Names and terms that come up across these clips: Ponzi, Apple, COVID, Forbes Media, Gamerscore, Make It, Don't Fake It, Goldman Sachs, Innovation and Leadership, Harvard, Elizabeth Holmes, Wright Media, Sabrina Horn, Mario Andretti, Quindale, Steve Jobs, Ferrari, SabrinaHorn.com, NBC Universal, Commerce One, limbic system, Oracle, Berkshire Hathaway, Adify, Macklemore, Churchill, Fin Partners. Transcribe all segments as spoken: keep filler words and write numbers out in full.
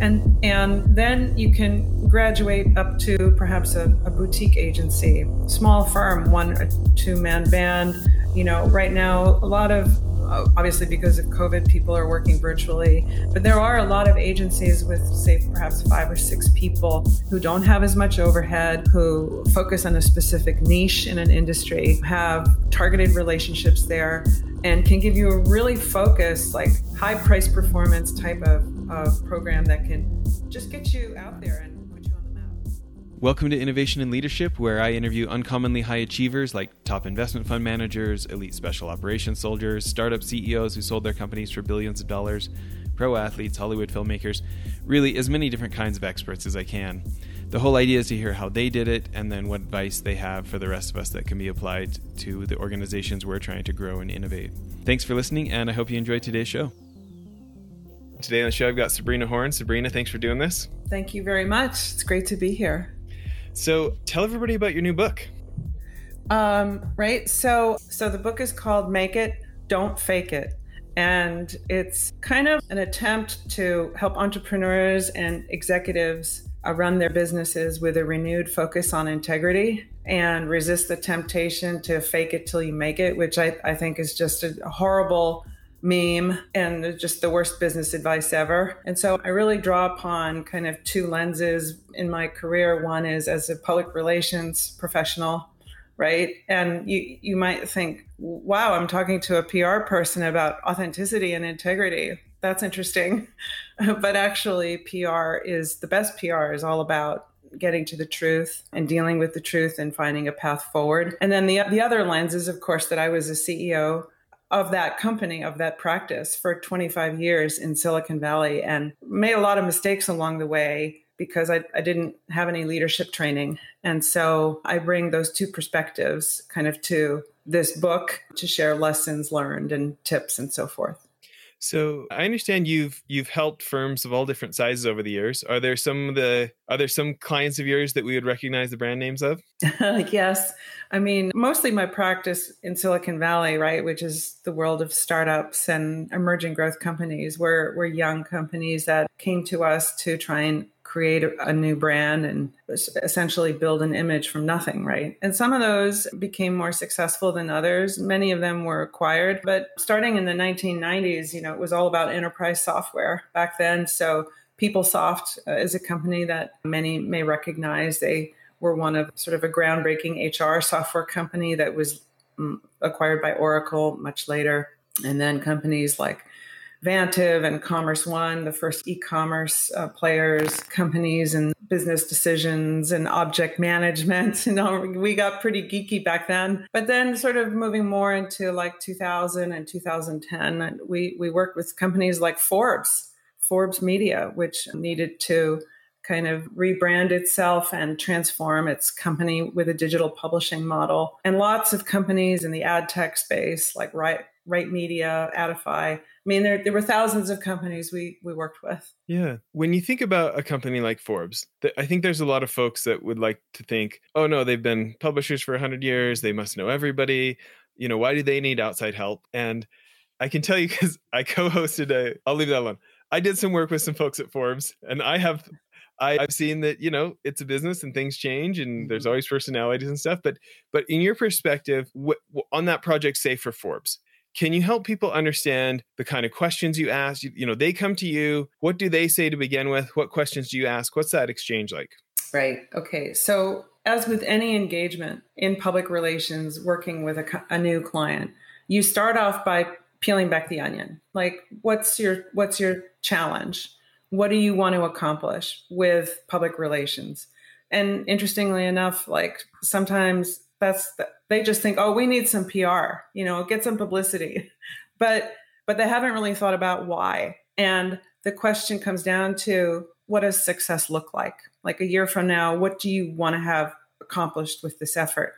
And, and then you can graduate up to perhaps a, a boutique agency, small firm, one or two man band. You know, right now, a lot of, obviously because of COVID, people are working virtually, but there are a lot of agencies with, say, perhaps five or six people who don't have as much overhead, who focus on a specific niche in an industry, have targeted relationships there, and can give you a really focused, like high price performance type of, of program that can just get you out there and put you on the map. Welcome to Innovation and Leadership, where I interview uncommonly high achievers like top investment fund managers, elite special operations soldiers, startup C E Os who sold their companies for billions of dollars, pro athletes, Hollywood filmmakers, really as many different kinds of experts as I can. The whole idea is to hear how they did it and then what advice they have for the rest of us that can be applied to the organizations we're trying to grow and innovate. Thanks for listening, and I hope you enjoyed today's show. Today on the show, I've got Sabrina Horn. Sabrina, thanks for doing this. Thank you very much. It's great to be here. So tell everybody about your new book. Um, right. So, so the book is called Make It, Don't Fake It. And it's kind of an attempt to help entrepreneurs and executives run their businesses with a renewed focus on integrity and resist the temptation to fake it till you make it, which I, I think is just a horrible meme and just the worst business advice ever. And so I really draw upon kind of two lenses in my career. One is as a public relations professional, right? And you, you might think, wow, I'm talking to a P R person about authenticity and integrity. That's interesting. But actually, P R is the best P R is all about getting to the truth and dealing with the truth and finding a path forward. And then the, the other lens is, of course, that I was a C E O of that company, of that practice for twenty-five years in Silicon Valley and made a lot of mistakes along the way because I, I didn't have any leadership training. And so I bring those two perspectives kind of to this book to share lessons learned and tips and so forth. So I understand you've you've helped firms of all different sizes over the years. Are there some of the are there some clients of yours that we would recognize the brand names of? Yes. I mean, mostly my practice in Silicon Valley, right, which is the world of startups and emerging growth companies. We're we're young companies that came to us to try and create a new brand and essentially build an image from nothing, right? And some of those became more successful than others. Many of them were acquired, but starting in the nineteen nineties, you know, it was all about enterprise software back then. So PeopleSoft is a company that many may recognize. They were one of sort of a groundbreaking H R software company that was acquired by Oracle much later. And then companies like Vantiv and Commerce One, the first e-commerce uh, players, companies and business decisions and object management. You know, we got pretty geeky back then. But then sort of moving more into like two thousand and two thousand ten, we, we worked with companies like Forbes, Forbes Media, which needed to kind of rebrand itself and transform its company with a digital publishing model. And lots of companies in the ad tech space like Wright, Wright Media, Adify. I mean, there there were thousands of companies we we worked with. Yeah. When you think about a company like Forbes, th- I think there's a lot of folks that would like to think, oh no, they've been publishers for one hundred years. They must know everybody. You know, why do they need outside help? And I can tell you because I co-hosted a, I'll leave that alone. I did some work with some folks at Forbes and I have... I, I've seen that, you know, it's a business and things change and there's always personalities and stuff. But but in your perspective, what, on that project, say for Forbes, can you help people understand the kind of questions you ask? You, you know, they come to you. What do they say to begin with? What questions do you ask? What's that exchange like? Right. Okay. So as with any engagement in public relations, working with a, a new client, you start off by peeling back the onion. Like, what's your what's your challenge? What do you want to accomplish with public relations? And interestingly enough, like sometimes that's, the, they just think, oh, we need some P R, you know, get some publicity, but, but they haven't really thought about why. And the question comes down to what does success look like? Like a year from now, what do you want to have accomplished with this effort?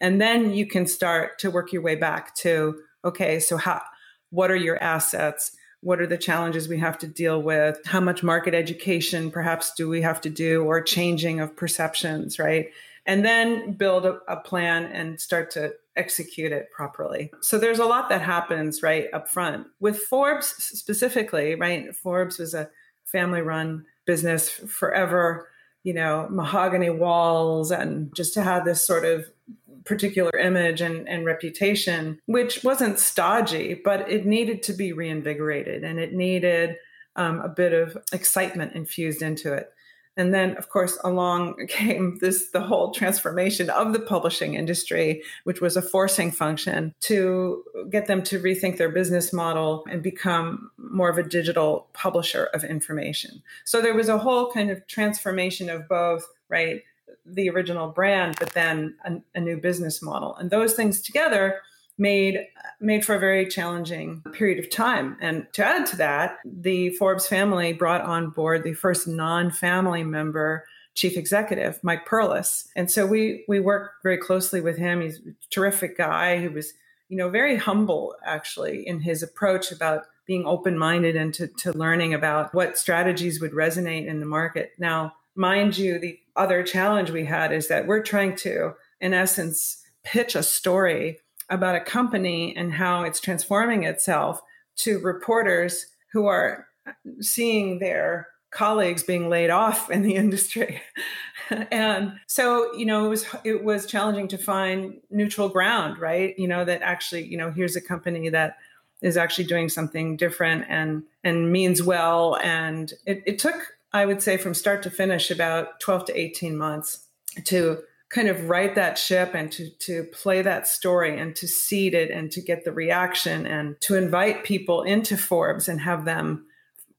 And then you can start to work your way back to, okay, so how, what are your assets? What are the challenges we have to deal with? How much market education perhaps do we have to do or changing of perceptions, right? And then build a, a plan and start to execute it properly. So there's a lot that happens right up front. With Forbes specifically, right? Forbes was a family-run business forever, you know, mahogany walls, and just to have this sort of particular image and, and reputation, which wasn't stodgy, but it needed to be reinvigorated, and it needed um, a bit of excitement infused into it. And then, of course, along came this, the whole transformation of the publishing industry, which was a forcing function to get them to rethink their business model and become more of a digital publisher of information. So there was a whole kind of transformation of both, right, the original brand, but then a, a new business model. And those things together made made for a very challenging period of time. And to add to that, the Forbes family brought on board the first non-family member chief executive, Mike Perlis. And so we we worked very closely with him. He's a terrific guy. He was, you know, very humble, actually, in his approach about being open-minded and to, to learning about what strategies would resonate in the market. Now, mind you, the other challenge we had is that we're trying to, in essence, pitch a story about a company and how it's transforming itself to reporters who are seeing their colleagues being laid off in the industry. And so, you know, it was it was challenging to find neutral ground, right? You know, that actually, you know, here's a company that is actually doing something different and and means well. And it, it took, I would say, from start to finish about twelve to eighteen months to kind of right that ship and to to play that story and to seed it and to get the reaction and to invite people into Forbes and have them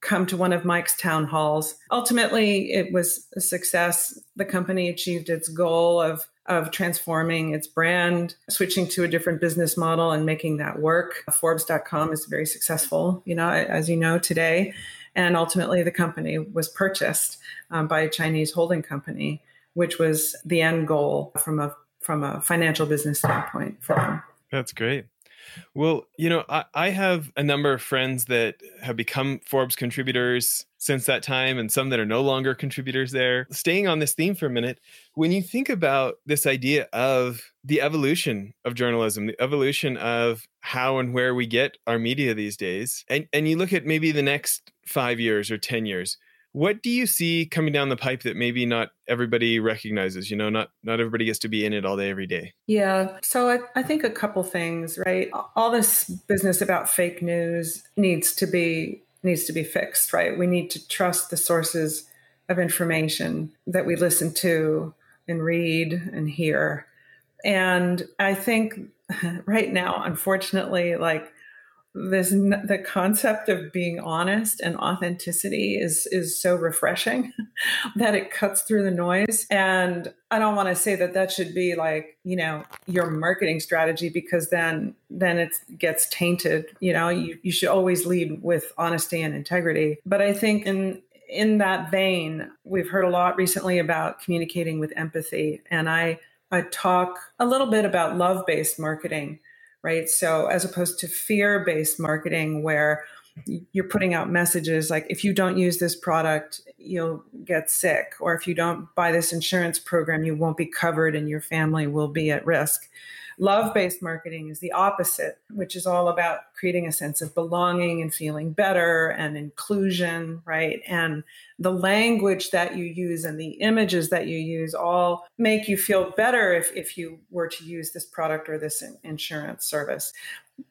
come to one of Mike's town halls. Ultimately, it was a success. The company achieved its goal of of transforming its brand, switching to a different business model and making that work. Forbes dot com is very successful, you know, as you know, today. And ultimately, the company was purchased um, by a Chinese holding company, which was the end goal from a from a financial business standpoint for them. That's great. Well, you know, I, I have a number of friends that have become Forbes contributors since that time, and some that are no longer contributors there. Staying on this theme for a minute, when you think about this idea of the evolution of journalism, the evolution of how and where we get our media these days, and, and you look at maybe the next five years or ten years, what do you see coming down the pipe that maybe not everybody recognizes? You know, not not everybody gets to be in it all day, every day. Yeah. So I, I think a couple things, right? All this business about fake news needs to be needs to be fixed, right? We need to trust the sources of information that we listen to and read and hear. And I think right now, unfortunately, like, This the concept of being honest and authenticity is is so refreshing that it cuts through the noise. And I don't want to say that that should be like, you know, your marketing strategy, because then then it gets tainted. You know, you, you should always lead with honesty and integrity. But I think in in that vein, we've heard a lot recently about communicating with empathy. And I I talk a little bit about love-based marketing. Right. So as opposed to fear-based marketing, where you're putting out messages like, if you don't use this product, you'll get sick, or if you don't buy this insurance program, you won't be covered and your family will be at risk. Love-based marketing is the opposite, which is all about creating a sense of belonging and feeling better and inclusion, right? And the language that you use and the images that you use all make you feel better if, if you were to use this product or this insurance service.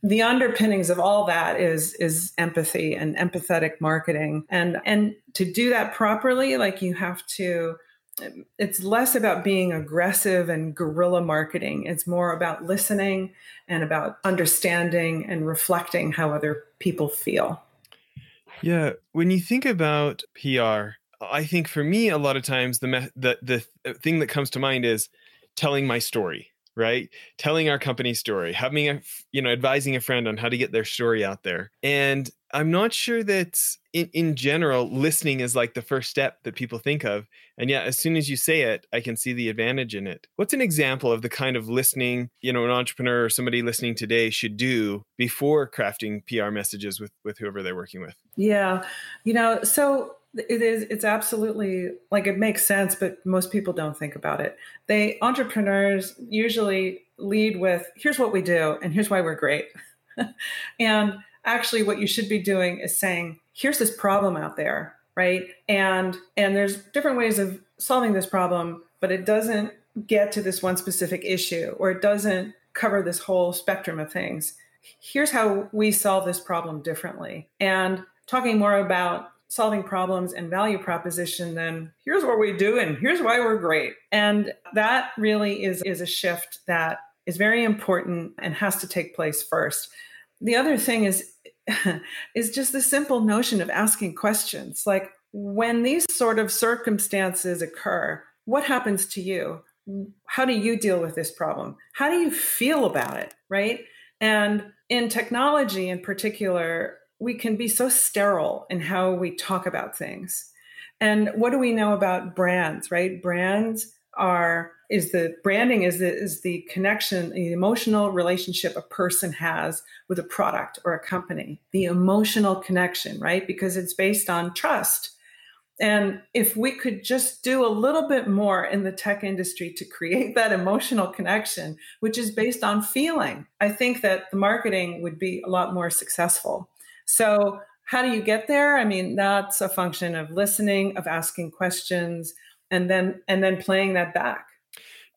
The underpinnings of all that is is empathy and empathetic marketing. And, and to do that properly, like, you have to... it's less about being aggressive and guerrilla marketing. It's more about listening and about understanding and reflecting how other people feel. Yeah. When you think about P R, I think for me, a lot of times the me- the, the thing that comes to mind is telling my story, right? Telling our company story, having a, you know, advising a friend on how to get their story out there. And I'm not sure that in, in general, listening is like the first step that people think of. And yet, as soon as you say it, I can see the advantage in it. What's an example of the kind of listening, you know, an entrepreneur or somebody listening today should do before crafting P R messages with, with whoever they're working with? Yeah. You know, so It is. It's absolutely, like, it makes sense, but most people don't think about it. They entrepreneurs usually lead with, here's what we do and here's why we're great. And actually what you should be doing is saying, here's this problem out there, right? And, and there's different ways of solving this problem, but it doesn't get to this one specific issue, or it doesn't cover this whole spectrum of things. Here's how we solve this problem differently. And talking more about solving problems and value proposition, then here's what we do and here's why we're great. And that really is, is a shift that is very important and has to take place first. The other thing is, is just the simple notion of asking questions. Like, when these sort of circumstances occur, what happens to you? How do you deal with this problem? How do you feel about it, right? And in technology in particular, we can be so sterile in how we talk about things. And what do we know about brands, right? Brands are, is the branding is the, is the connection, the emotional relationship a person has with a product or a company, the emotional connection, right? Because it's based on trust. And if we could just do a little bit more in the tech industry to create that emotional connection, which is based on feeling, I think that the marketing would be a lot more successful. So how do you get there? I mean, that's a function of listening, of asking questions, and then and then playing that back.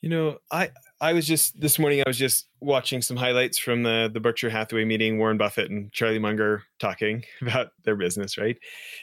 You know, I I was just this morning, I was just watching some highlights from the, the Berkshire Hathaway meeting, Warren Buffett and Charlie Munger talking about their business, right?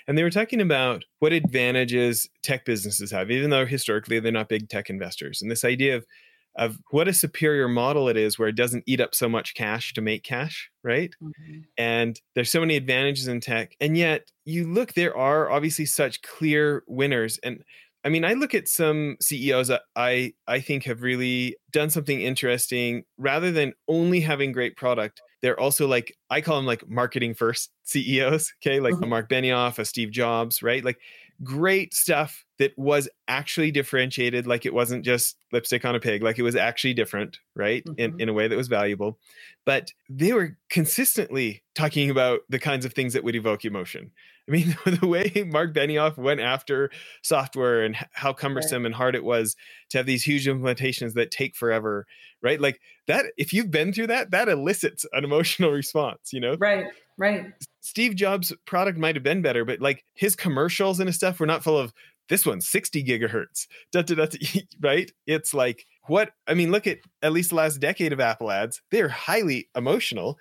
And they were talking about what advantages tech businesses have, even though historically they're not big tech investors. And this idea of of what a superior model it is, where it doesn't eat up so much cash to make cash, right? Mm-hmm. And there's so many advantages in tech. And yet you look, there are obviously such clear winners. And I mean, I look at some C E Os that I, I think have really done something interesting. Rather than only having great product, they're also, like, I call them like marketing first C E Os, okay? Like mm-hmm. a Mark Benioff, a Steve Jobs, right? Like, great stuff that was actually differentiated, like it wasn't just lipstick on a pig, like it was actually different, right? Mm-hmm. In, in a way that was valuable. But they were consistently talking about the kinds of things that would evoke emotion. I mean, the way Mark Benioff went after software and how cumbersome right. and hard it was to have these huge implementations that take forever, right? Like that, if you've been through that, that elicits an emotional response, you know? Right, right. Steve Jobs' product might've been better, but like his commercials and his stuff were not full of, this one's sixty gigahertz, da, da, da, da, right? It's like, what, I mean, look at at least the last decade of Apple ads, they're highly emotional.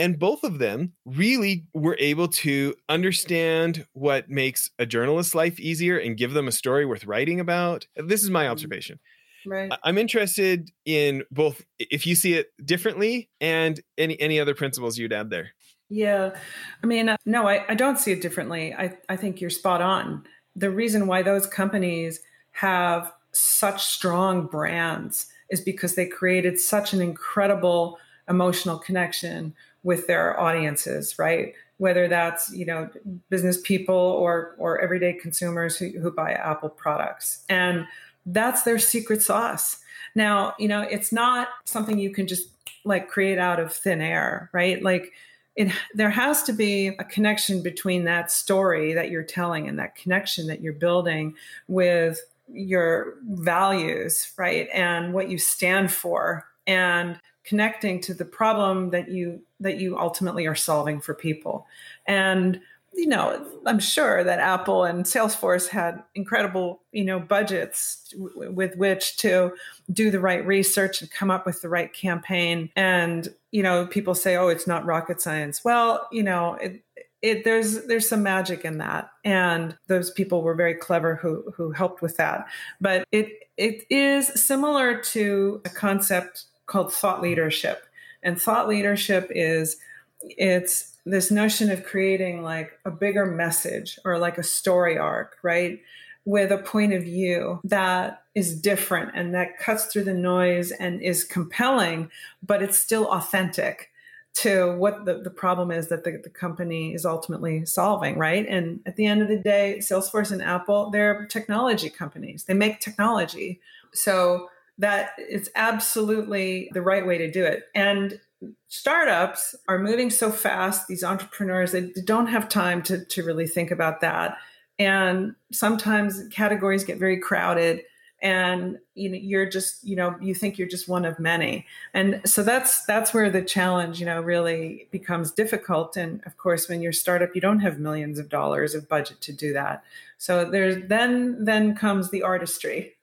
And both of them really were able to understand what makes a journalist's life easier and give them a story worth writing about. This is my observation. Right. I'm interested in both, if you see it differently, and any, any other principles you'd add there. Yeah. I mean, no, I, I don't see it differently. I, I think you're spot on. The reason why those companies have such strong brands is because they created such an incredible emotional connection with their audiences, right? Whether that's, you know, business people or or everyday consumers who, who buy Apple products. And that's their secret sauce. Now, you know, it's not something you can just like create out of thin air, right? Like it, there has to be a connection between that story that you're telling and that connection that you're building with your values, right? And what you stand for, and connecting to the problem that you that you ultimately are solving for people. And, you know, I'm sure that Apple and Salesforce had incredible, you know, budgets w- with which to do the right research and come up with the right campaign. And, you know, people say, oh, it's not rocket science. Well, you know, it, it there's there's some magic in that. And those people were very clever who who helped with that. But it it is similar to a concept called thought leadership. And thought leadership is, it's this notion of creating like a bigger message or like a story arc, right? With a point of view that is different and that cuts through the noise and is compelling, but it's still authentic to what the, the problem is that the, the company is ultimately solving, right? And at the end of the day, Salesforce and Apple, they're technology companies. They make technology. So that it's absolutely the right way to do it. And startups are moving so fast. These entrepreneurs, they don't have time to, to really think about that. And sometimes categories get very crowded, and you know, you're just, you know, you think you're just one of many. And so that's, that's where the challenge, you know, really becomes difficult. And of course, when you're a startup, you don't have millions of dollars of budget to do that. So there's, then, then comes the artistry.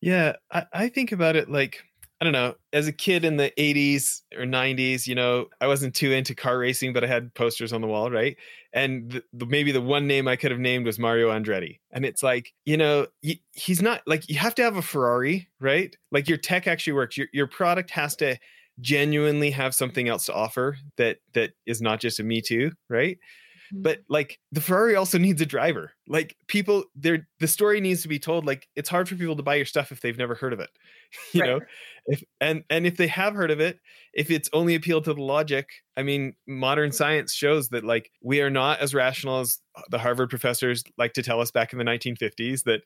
Yeah. I, I think about it like, I don't know, as a kid in the eighties or nineties, you know, I wasn't too into car racing, but I had posters on the wall, right? And the, the, maybe the one name I could have named was Mario Andretti. And it's like, you know, he, he's not like, you have to have a Ferrari, right? Like your tech actually works. Your your product has to genuinely have something else to offer that that is not just a me too, right? But like the Ferrari also needs a driver. Like people, the story needs to be told. Like it's hard for people to buy your stuff if they've never heard of it, you right. know, if, and, and if they have heard of it, if it's only appealed to the logic, I mean, modern science shows that like, we are not as rational as the Harvard professors like to tell us back in the nineteen fifties, that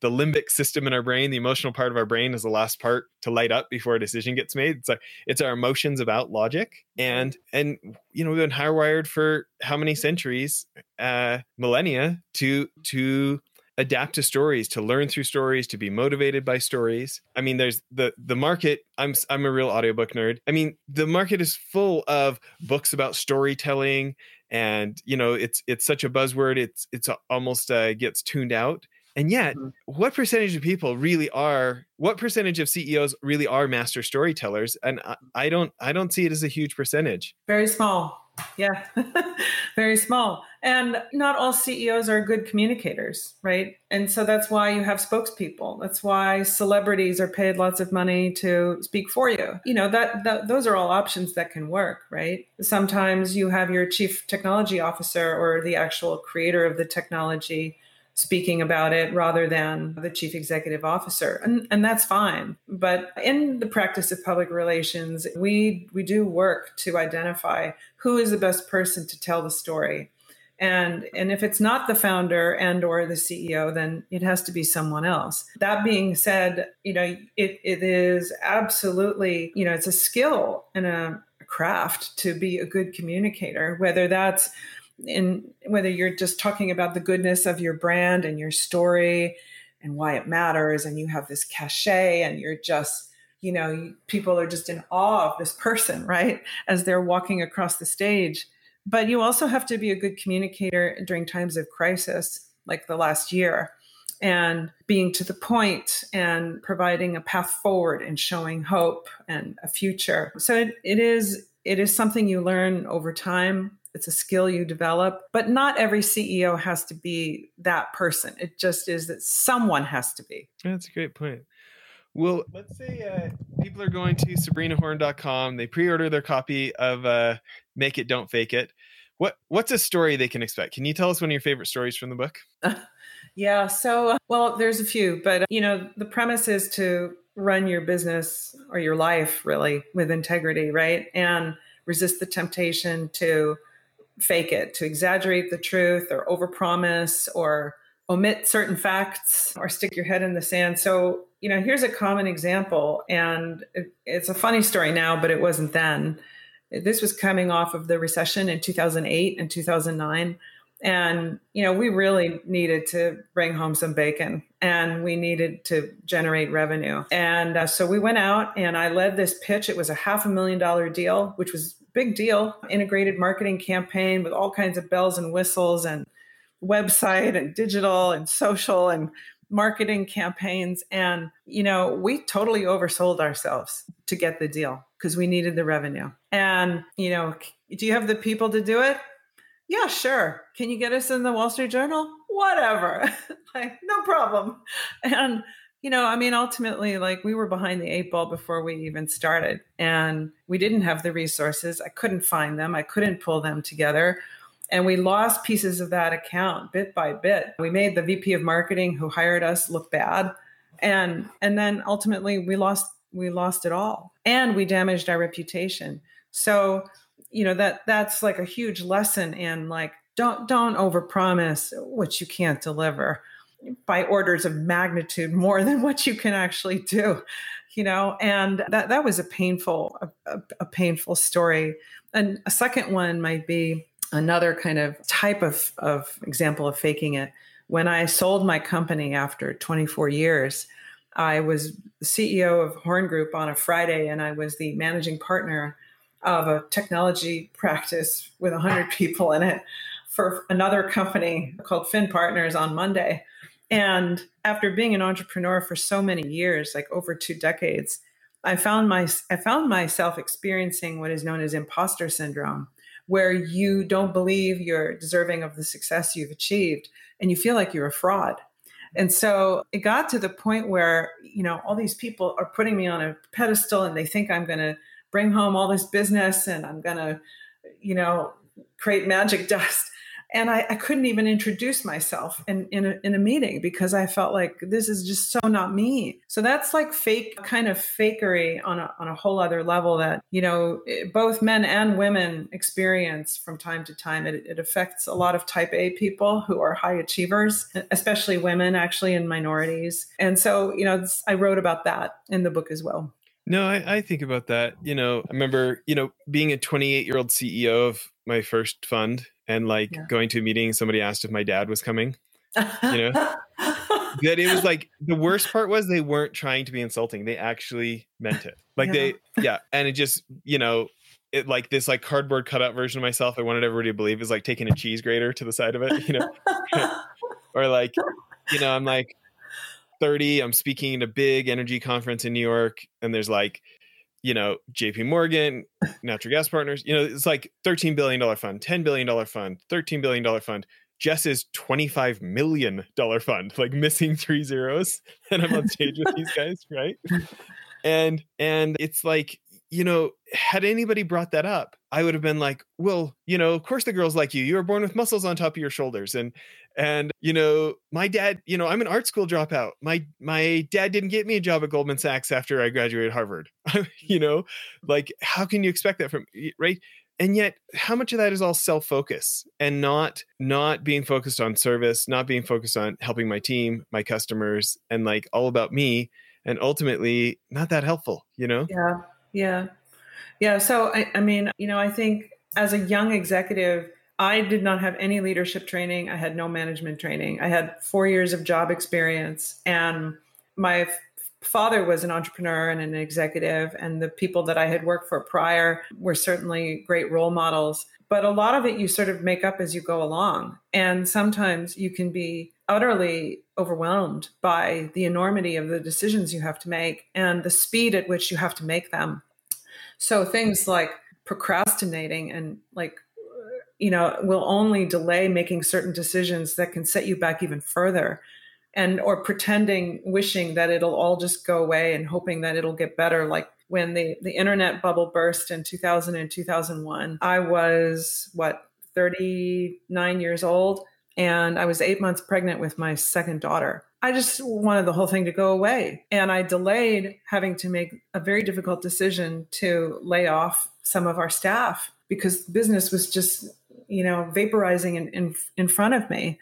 the limbic system in our brain, the emotional part of our brain, is the last part to light up before a decision gets made. It's like, it's our emotions about logic. And, and, you know, we've been hardwired for how many centuries, uh, millennia to, to adapt to stories, to learn through stories, to be motivated by stories. I mean, there's the, the market. I'm, I'm a real audiobook nerd. I mean, the market is full of books about storytelling, and, you know, it's, it's such a buzzword. It's, it's almost, uh, gets tuned out. And yet, mm-hmm. what percentage of people really are, what percentage of C E Os really are master storytellers? And I, I don't, I don't see it as a huge percentage. Very small. Yeah. Very small. And not all C E Os are good communicators, right? And so that's why you have spokespeople. That's why celebrities are paid lots of money to speak for you. You know, that, that those are all options that can work, right? Sometimes you have your chief technology officer or the actual creator of the technology speaking about it rather than the chief executive officer. And, and that's fine. But in the practice of public relations, we, we do work to identify who is the best person to tell the story. And, and if it's not the founder and or the C E O, then it has to be someone else. That being said, you know, it, it is absolutely, you know, it's a skill and a craft to be a good communicator, whether that's in whether you're just talking about the goodness of your brand and your story and why it matters, and you have this cachet and you're just, you know, people are just in awe of this person, right? As they're walking across the stage. But you also have to be a good communicator during times of crisis, like the last year, and being to the point and providing a path forward and showing hope and a future. So it, it is, it is something you learn over time. It's a skill you develop, but not every C E O has to be that person. It just is that someone has to be. That's a great point. Well, let's say uh, people are going to Sabrina Horn dot com. They pre-order their copy of uh, Make It, Don't Fake It. What What's a story they can expect? Can you tell us one of your favorite stories from the book? Uh, yeah. So, uh, well, there's a few, but uh, you know, the premise is to run your business or your life really with integrity, right? And resist the temptation to fake it, to exaggerate the truth or overpromise or omit certain facts or stick your head in the sand. So, you know, here's a common example, and it, it's a funny story now, but it wasn't then. This was coming off of the recession in two thousand eight and two thousand nine. And, you know, we really needed to bring home some bacon, and we needed to generate revenue. And uh, so we went out and I led this pitch. It was a half a million dollar deal, which was big deal, integrated marketing campaign with all kinds of bells and whistles and website and digital and social and marketing campaigns. And, you know, we totally oversold ourselves to get the deal because we needed the revenue. And, you know, do you have the people to do it? Yeah, sure. Can you get us in the Wall Street Journal? Whatever. Like, no problem. And, you know, I mean, ultimately, like we were behind the eight ball before we even started, and we didn't have the resources. I couldn't find them. I couldn't pull them together. And we lost pieces of that account bit by bit. We made the V P of marketing who hired us look bad. And, and then ultimately we lost, we lost it all, and we damaged our reputation. So, you know, that that's like a huge lesson in like, don't, don't overpromise what you can't deliver by orders of magnitude more than what you can actually do, you know? And that, that was a painful, a, a painful story. And a second one might be another kind of type of, of example of faking it When I sold my company after twenty-four years, I was C E O of Horn Group on a Friday, and I was the managing partner of a technology practice with one hundred people in it for another company called Fin Partners on Monday. And after being an entrepreneur for so many years, like over two decades, I found my I found myself experiencing what is known as imposter syndrome, where you don't believe you're deserving of the success you've achieved, and you feel like you're a fraud. And so it got to the point where, you know, all these people are putting me on a pedestal, and they think I'm going to bring home all this business, and I'm going to, you know, create magic dust. And I, I couldn't even introduce myself in, in, a, in a meeting because I felt like this is just so not me. So that's like fake, kind of fakery on a, on a whole other level that, you know, both men and women experience from time to time. It, it affects a lot of type A people who are high achievers, especially women, actually, and minorities. And so, you know, I wrote about that in the book as well. No, I, I think about that. You know, I remember, you know, being a twenty-eight-year-old C E O of my first fund. And like yeah. going to a meeting, somebody asked if my dad was coming, you know, that it was like, the worst part was they weren't trying to be insulting. They actually meant it. Like yeah. they, yeah. And it just, you know, it like this like cardboard cutout version of myself I wanted everybody to believe is like taking a cheese grater to the side of it, you know, or like, you know, I'm like thirty, I'm speaking at a big energy conference in New York. And there's like, you know, J P Morgan, natural gas partners, you know, it's like thirteen billion dollars fund, ten billion dollars fund, thirteen billion dollars fund. Jess's twenty-five million dollars fund, like missing three zeros. And I'm on stage with these guys, right? And, and it's like, you know, had anybody brought that up, I would have been like, well, you know, of course the girls like you, you were born with muscles on top of your shoulders. And, and, you know, my dad, you know, I'm an art school dropout. My, my dad didn't get me a job at Goldman Sachs after I graduated Harvard, you know, like, how can you expect that from, right? And yet how much of that is all self-focus and not, not being focused on service, not being focused on helping my team, my customers, and like all about me. And ultimately not that helpful, you know? Yeah. Yeah. Yeah. So, I, I mean, you know, I think as a young executive, I did not have any leadership training. I had no management training. I had four years of job experience. And my f- father was an entrepreneur and an executive. And the people that I had worked for prior were certainly great role models. But a lot of it you sort of make up as you go along. And sometimes you can be utterly overwhelmed by the enormity of the decisions you have to make and the speed at which you have to make them. So things like procrastinating and like, you know, will only delay making certain decisions that can set you back even further, and or pretending, wishing that it'll all just go away and hoping that it'll get better. Like when the, the internet bubble burst in two thousand and two thousand one, I was what, thirty-nine years old. And I was eight months pregnant with my second daughter. I just wanted the whole thing to go away. And I delayed having to make a very difficult decision to lay off some of our staff because business was just, you know, vaporizing in, in, in front of me.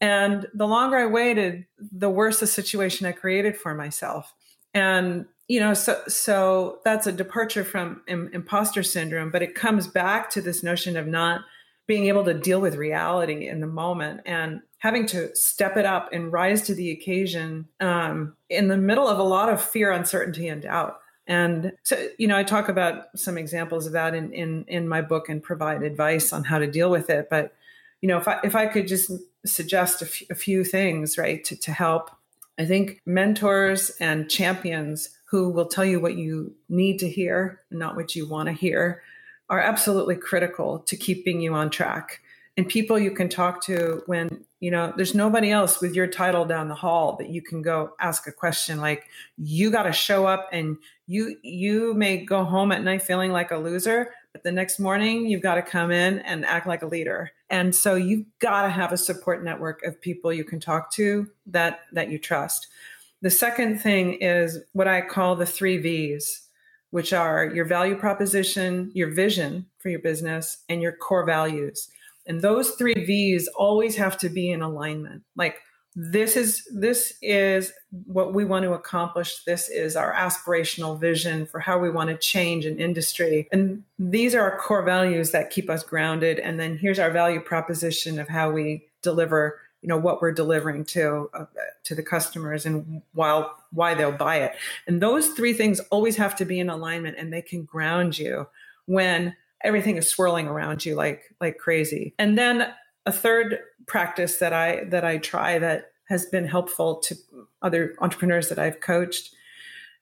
And the longer I waited, the worse the situation I created for myself. And, you know, so so that's a departure from im- imposter syndrome, but it comes back to this notion of not being able to deal with reality in the moment and having to step it up and rise to the occasion um, in the middle of a lot of fear, uncertainty, and doubt. And so, you know, I talk about some examples of that in in, in my book and provide advice on how to deal with it. But, you know, if I, if I could just suggest a, f- a few things, right, to, to help, I think mentors and champions who will tell you what you need to hear, not what you want to hear, are absolutely critical to keeping you on track, and people you can talk to when, you know, there's nobody else with your title down the hall that you can go ask a question. Like, you got to show up, and you, you may go home at night feeling like a loser, but the next morning you've got to come in and act like a leader. And so you've got to have a support network of people you can talk to that, that you trust. The second thing is what I call the three V's, which are your value proposition, your vision for your business, and your core values. And those three V's always have to be in alignment. Like, this is, this is what we want to accomplish. This is our aspirational vision for how we want to change an industry. And these are our core values that keep us grounded. And then here's our value proposition of how we deliver you know, what we're delivering to uh, to the customers and while, why they'll buy it. And those three things always have to be in alignment, and they can ground you when everything is swirling around you like like crazy. And then a third practice that I that I try that has been helpful to other entrepreneurs that I've coached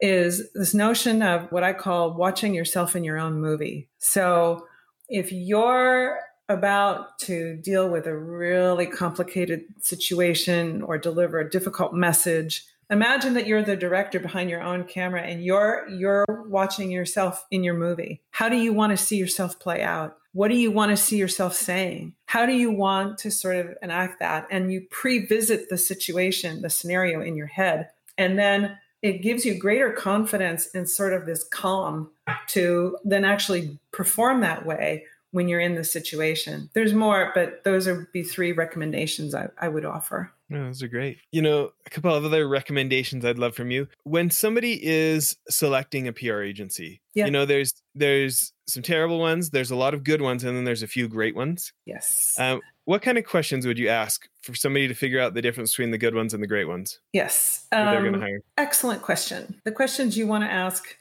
is this notion of what I call watching yourself in your own movie. So if you're about to deal with a really complicated situation or deliver a difficult message, imagine that you're the director behind your own camera and you're you're watching yourself in your movie. How do you want to see yourself play out? What do you want to see yourself saying? How do you want to sort of enact that? And you pre-visit the situation, the scenario in your head, and then it gives you greater confidence and sort of this calm to then actually perform that way when you're in the situation. There's more, but those would be three recommendations I, I would offer. No, those are great. You know, a couple of other recommendations I'd love from you. When somebody is selecting a P R agency, yeah. you know, there's there's some terrible ones, there's a lot of good ones, and then there's a few great ones. Yes. Um, what kind of questions would you ask for somebody to figure out the difference between the good ones and the great ones? Yes. Um, they're going to hire? Excellent question. The questions you want to ask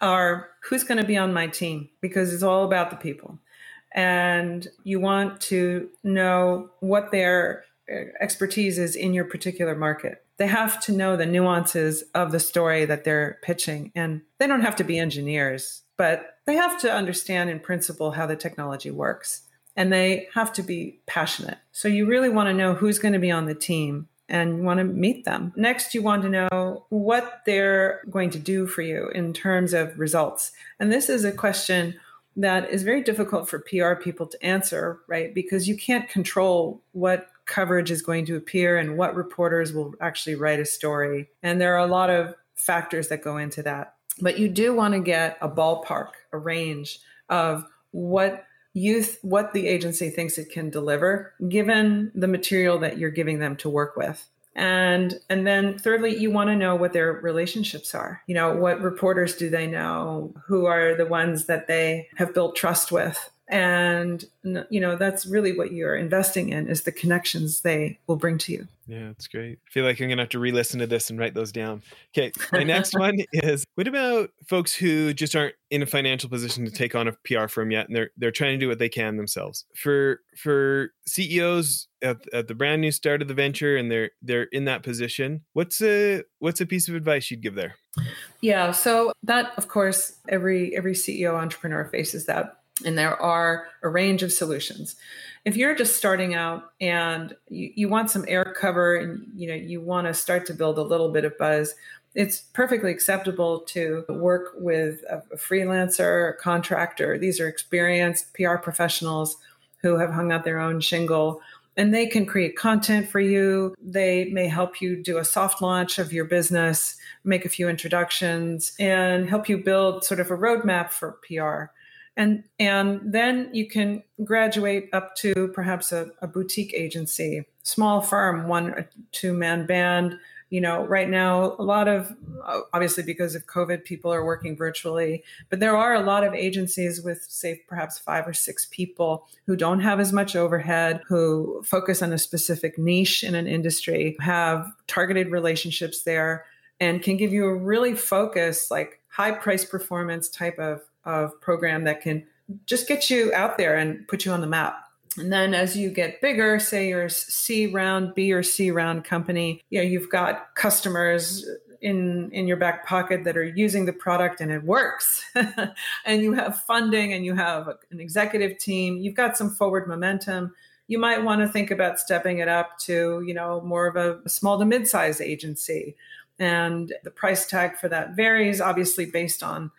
are, who's going to be on my team? Because it's all about the people. And you want to know what their expertise is in your particular market. They have to know the nuances of the story that they're pitching. And they don't have to be engineers, but they have to understand in principle how the technology works. And they have to be passionate. So you really want to know who's going to be on the team, and you want to meet them. Next, you want to know what they're going to do for you in terms of results. And this is a question that is very difficult for P R people to answer, right? Because you can't control what coverage is going to appear and what reporters will actually write a story. And there are a lot of factors that go into that. But you do want to get a ballpark, a range of what you th- what the agency thinks it can deliver, given the material that you're giving them to work with. And and then thirdly, you want to know what their relationships are. You know, what reporters do they know? Who are the ones that they have built trust with? And, you know, that's really what you're investing in, is the connections they will bring to you. Yeah, that's great. I feel like I'm going to have to re-listen to this and write those down. Okay. My next one is, what about folks who just aren't in a financial position to take on a P R firm yet, and they're they're trying to do what they can themselves? For for C E Os at, at the brand new start of the venture, and they're they're in that position, what's a what's a piece of advice you'd give there? Yeah, so that, of course, every every C E O entrepreneur faces that. And there are a range of solutions. If you're just starting out and you, you want some air cover, and you know you want to start to build a little bit of buzz, it's perfectly acceptable to work with a, a freelancer, a contractor. These are experienced P R professionals who have hung out their own shingle, and they can create content for you. They may help you do a soft launch of your business, make a few introductions, and help you build sort of a roadmap for P R. And and then you can graduate up to perhaps a, a boutique agency, small firm, one or two man band. You know, right now, a lot of, obviously because of COVID, people are working virtually, but there are a lot of agencies with, say, perhaps five or six people who don't have as much overhead, who focus on a specific niche in an industry, have targeted relationships there, and can give you a really focused, like high price performance type of of program that can just get you out there and put you on the map. And then as you get bigger, say you're a C round, B or C round company, you know, you've got customers in, in your back pocket that are using the product and it works. And you have funding and you have an executive team, you've got some forward momentum. You might want to think about stepping it up to, you know, more of a small to mid-size agency. And the price tag for that varies, obviously, based on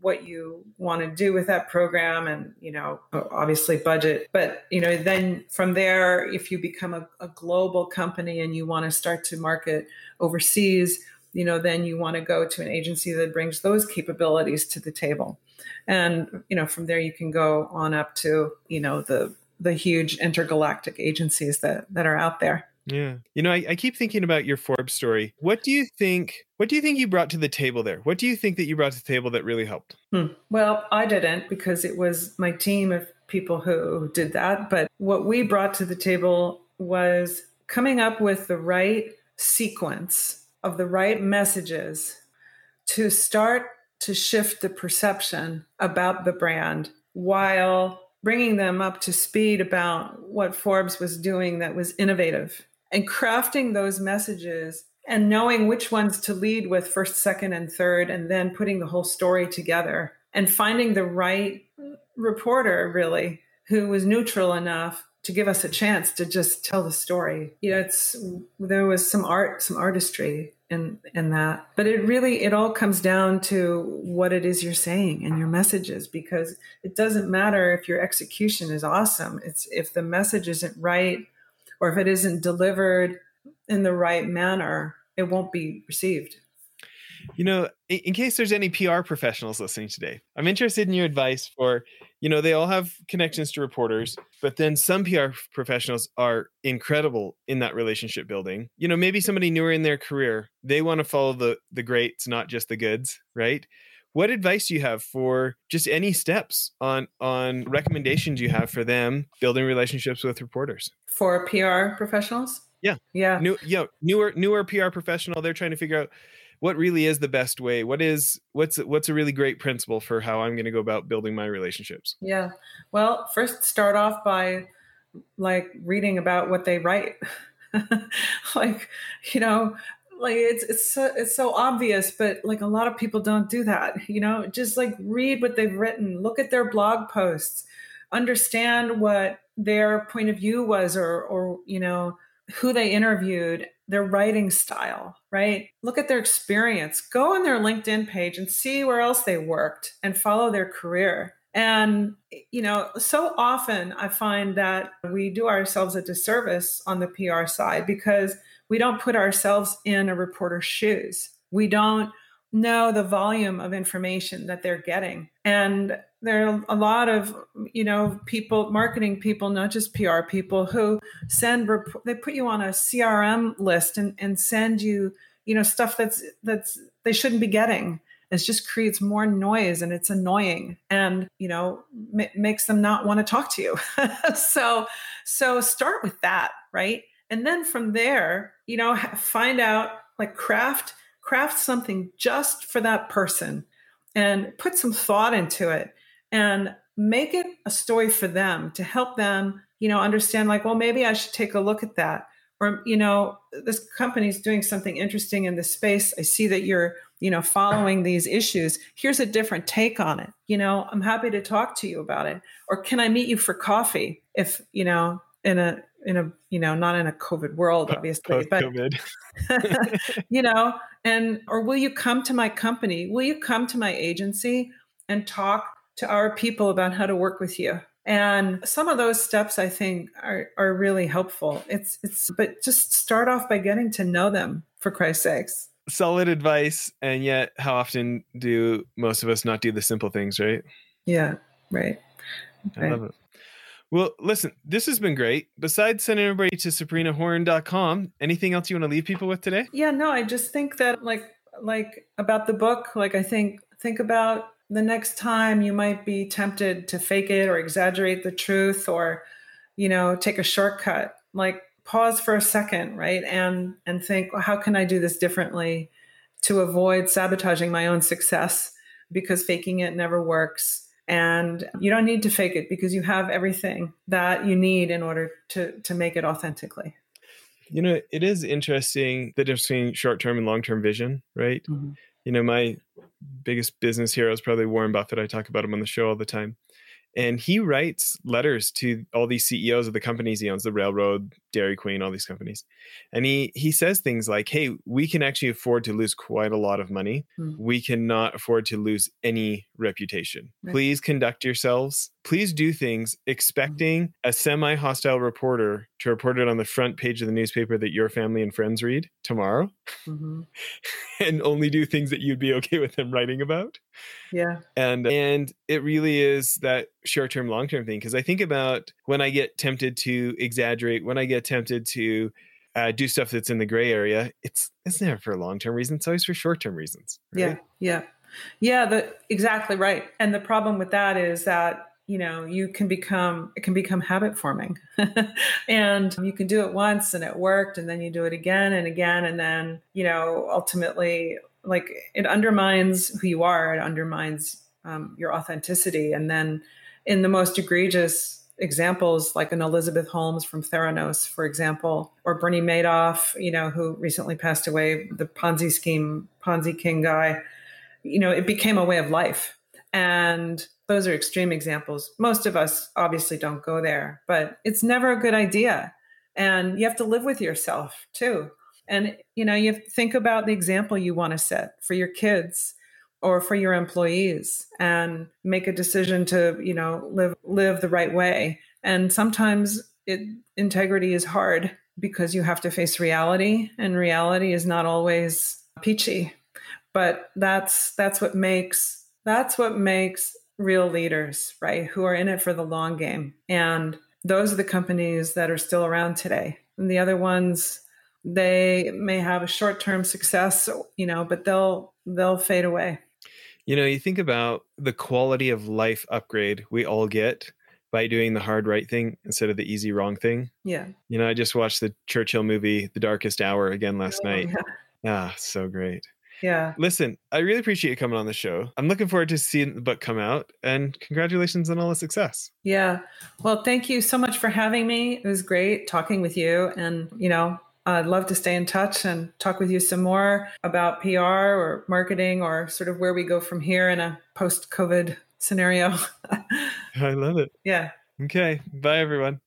what you want to do with that program and, you know, obviously budget. But, you know, then from there, if you become a, a global company and you want to start to market overseas, you know, then you want to go to an agency that brings those capabilities to the table. And, you know, from there, you can go on up to, you know, the the huge intergalactic agencies that, that are out there. Yeah. You know, I, I keep thinking about your Forbes story. What do you think, what do you think you brought to the table there? What do you think that you brought to the table that really helped? Hmm. Well, I didn't, because it was my team of people who did that. But what we brought to the table was coming up with the right sequence of the right messages to start to shift the perception about the brand while bringing them up to speed about what Forbes was doing that was innovative, and crafting those messages and knowing which ones to lead with first, second, and third, and then putting the whole story together and finding the right reporter, really, who was neutral enough to give us a chance to just tell the story. You know, it's, there was some art, some artistry in, in that. But it really, it all comes down to what it is you're saying and your messages, because it doesn't matter if your execution is awesome. It's if the message isn't right, or if it isn't delivered in the right manner, it won't be received. You know, in, in case there's any P R professionals listening today, I'm interested in your advice for, you know, they all have connections to reporters, but then some P R professionals are incredible in that relationship building. You know, maybe somebody newer in their career, they want to follow the the greats, not just the goods, right? What advice do you have for just any steps on, on recommendations you have for them building relationships with reporters? For P R professionals? Yeah. Yeah. New, you know, newer, newer P R professional, they're trying to figure out what really is the best way. What is, what's, what's a really great principle for how I'm going to go about building my relationships? Yeah. Well, first start off by like reading about what they write. Like, you know, like it's, it's so, it's so obvious, but like a lot of people don't do that, you know, just like read what they've written, look at their blog posts, understand what their point of view was, or, or, you know, who they interviewed, their writing style, right? Look at their experience. Go on their LinkedIn page and see where else they worked and follow their career. And, you know, so often I find that we do ourselves a disservice on the P R side because we don't put ourselves in a reporter's shoes. We don't know the volume of information that they're getting. And there are a lot of, you know, people, marketing people, not just P R people, who send, they put you on a C R M list and, and send you, you know, stuff that's, that's, they shouldn't be getting. It just creates more noise and it's annoying and, you know, m- makes them not want to talk to you. So, so start with that, right? And then from there, you know, find out, like craft, craft something just for that person and put some thought into it and make it a story for them to help them, you know, understand like, well, maybe I should take a look at that. Or, you know, this company's doing something interesting in this space. I see that you're, you know, following these issues. Here's a different take on it. You know, I'm happy to talk to you about it. Or can I meet you for coffee if, you know, in a, in a, you know, not in a COVID world, obviously, but, you know, and, or will you come to my company? Will you come to my agency and talk to our people about how to work with you? And some of those steps I think are, are really helpful. It's, it's, but just start off by getting to know them, for Christ's sakes. Solid advice. And yet how often do most of us not do the simple things, right? Yeah. Right. right. I love it. Well, listen, this has been great. Besides sending everybody to Sabrina Horn dot com, anything else you want to leave people with today? Yeah, no, I just think that like, like about the book, like I think, think about the next time you might be tempted to fake it or exaggerate the truth or, you know, take a shortcut, like pause for a second, right? And, and think, well, how can I do this differently to avoid sabotaging my own success? Because faking it never works. And you don't need to fake it because you have everything that you need in order to, to make it authentically. You know, it is interesting the difference between short-term and long-term vision, right? Mm-hmm. You know, my biggest business hero is probably Warren Buffett. I talk about him on the show all the time. And he writes letters to all these C E Os of the companies he owns, the railroad, Dairy Queen, all these companies. And he he says things like, hey, we can actually afford to lose quite a lot of money. Mm. We cannot afford to lose any reputation. Right. Please conduct yourselves. Please do things expecting mm. a semi-hostile reporter to report it on the front page of the newspaper that your family and friends read tomorrow. Mm-hmm. And only do things that you'd be okay with them writing about. Yeah. And and it really is that short-term, long-term thing. Because I think about when I get tempted to exaggerate, when I get tempted to uh, do stuff that's in the gray area, it's it's never for long-term reasons. It's always for short-term reasons. Right? Yeah. Yeah. Yeah. The, exactly right. And the problem with that is that you know, you can become, it can become habit forming and you can do it once and it worked. And then you do it again and again. And then, you know, ultimately, like, it undermines who you are. It undermines um, your authenticity. And then in the most egregious examples, like an Elizabeth Holmes from Theranos, for example, or Bernie Madoff, you know, who recently passed away, the Ponzi scheme, Ponzi king guy, you know, it became a way of life. And those are extreme examples. Most of us obviously don't go there, but it's never a good idea. And you have to live with yourself too. And, you know, you have to think about the example you want to set for your kids or for your employees, and make a decision to, you know, live live the right way. And sometimes it, integrity is hard because you have to face reality, and reality is not always peachy. But that's that's what makes that's what makes real leaders, right? Who are in it for the long game. And those are the companies that are still around today. And the other ones, they may have a short-term success, you know, but they'll they'll fade away. You know, you think about the quality of life upgrade we all get by doing the hard right thing instead of the easy wrong thing. Yeah. You know, I just watched the Churchill movie, The Darkest Hour, again last oh, night. Yeah. Ah, so great. Yeah. Listen, I really appreciate you coming on the show. I'm looking forward to seeing the book come out, and congratulations on all the success. Yeah. Well, thank you so much for having me. It was great talking with you, and, you know, I'd love to stay in touch and talk with you some more about P R or marketing, or sort of where we go from here in a post-COVID scenario. I love it. Yeah. Okay. Bye, everyone.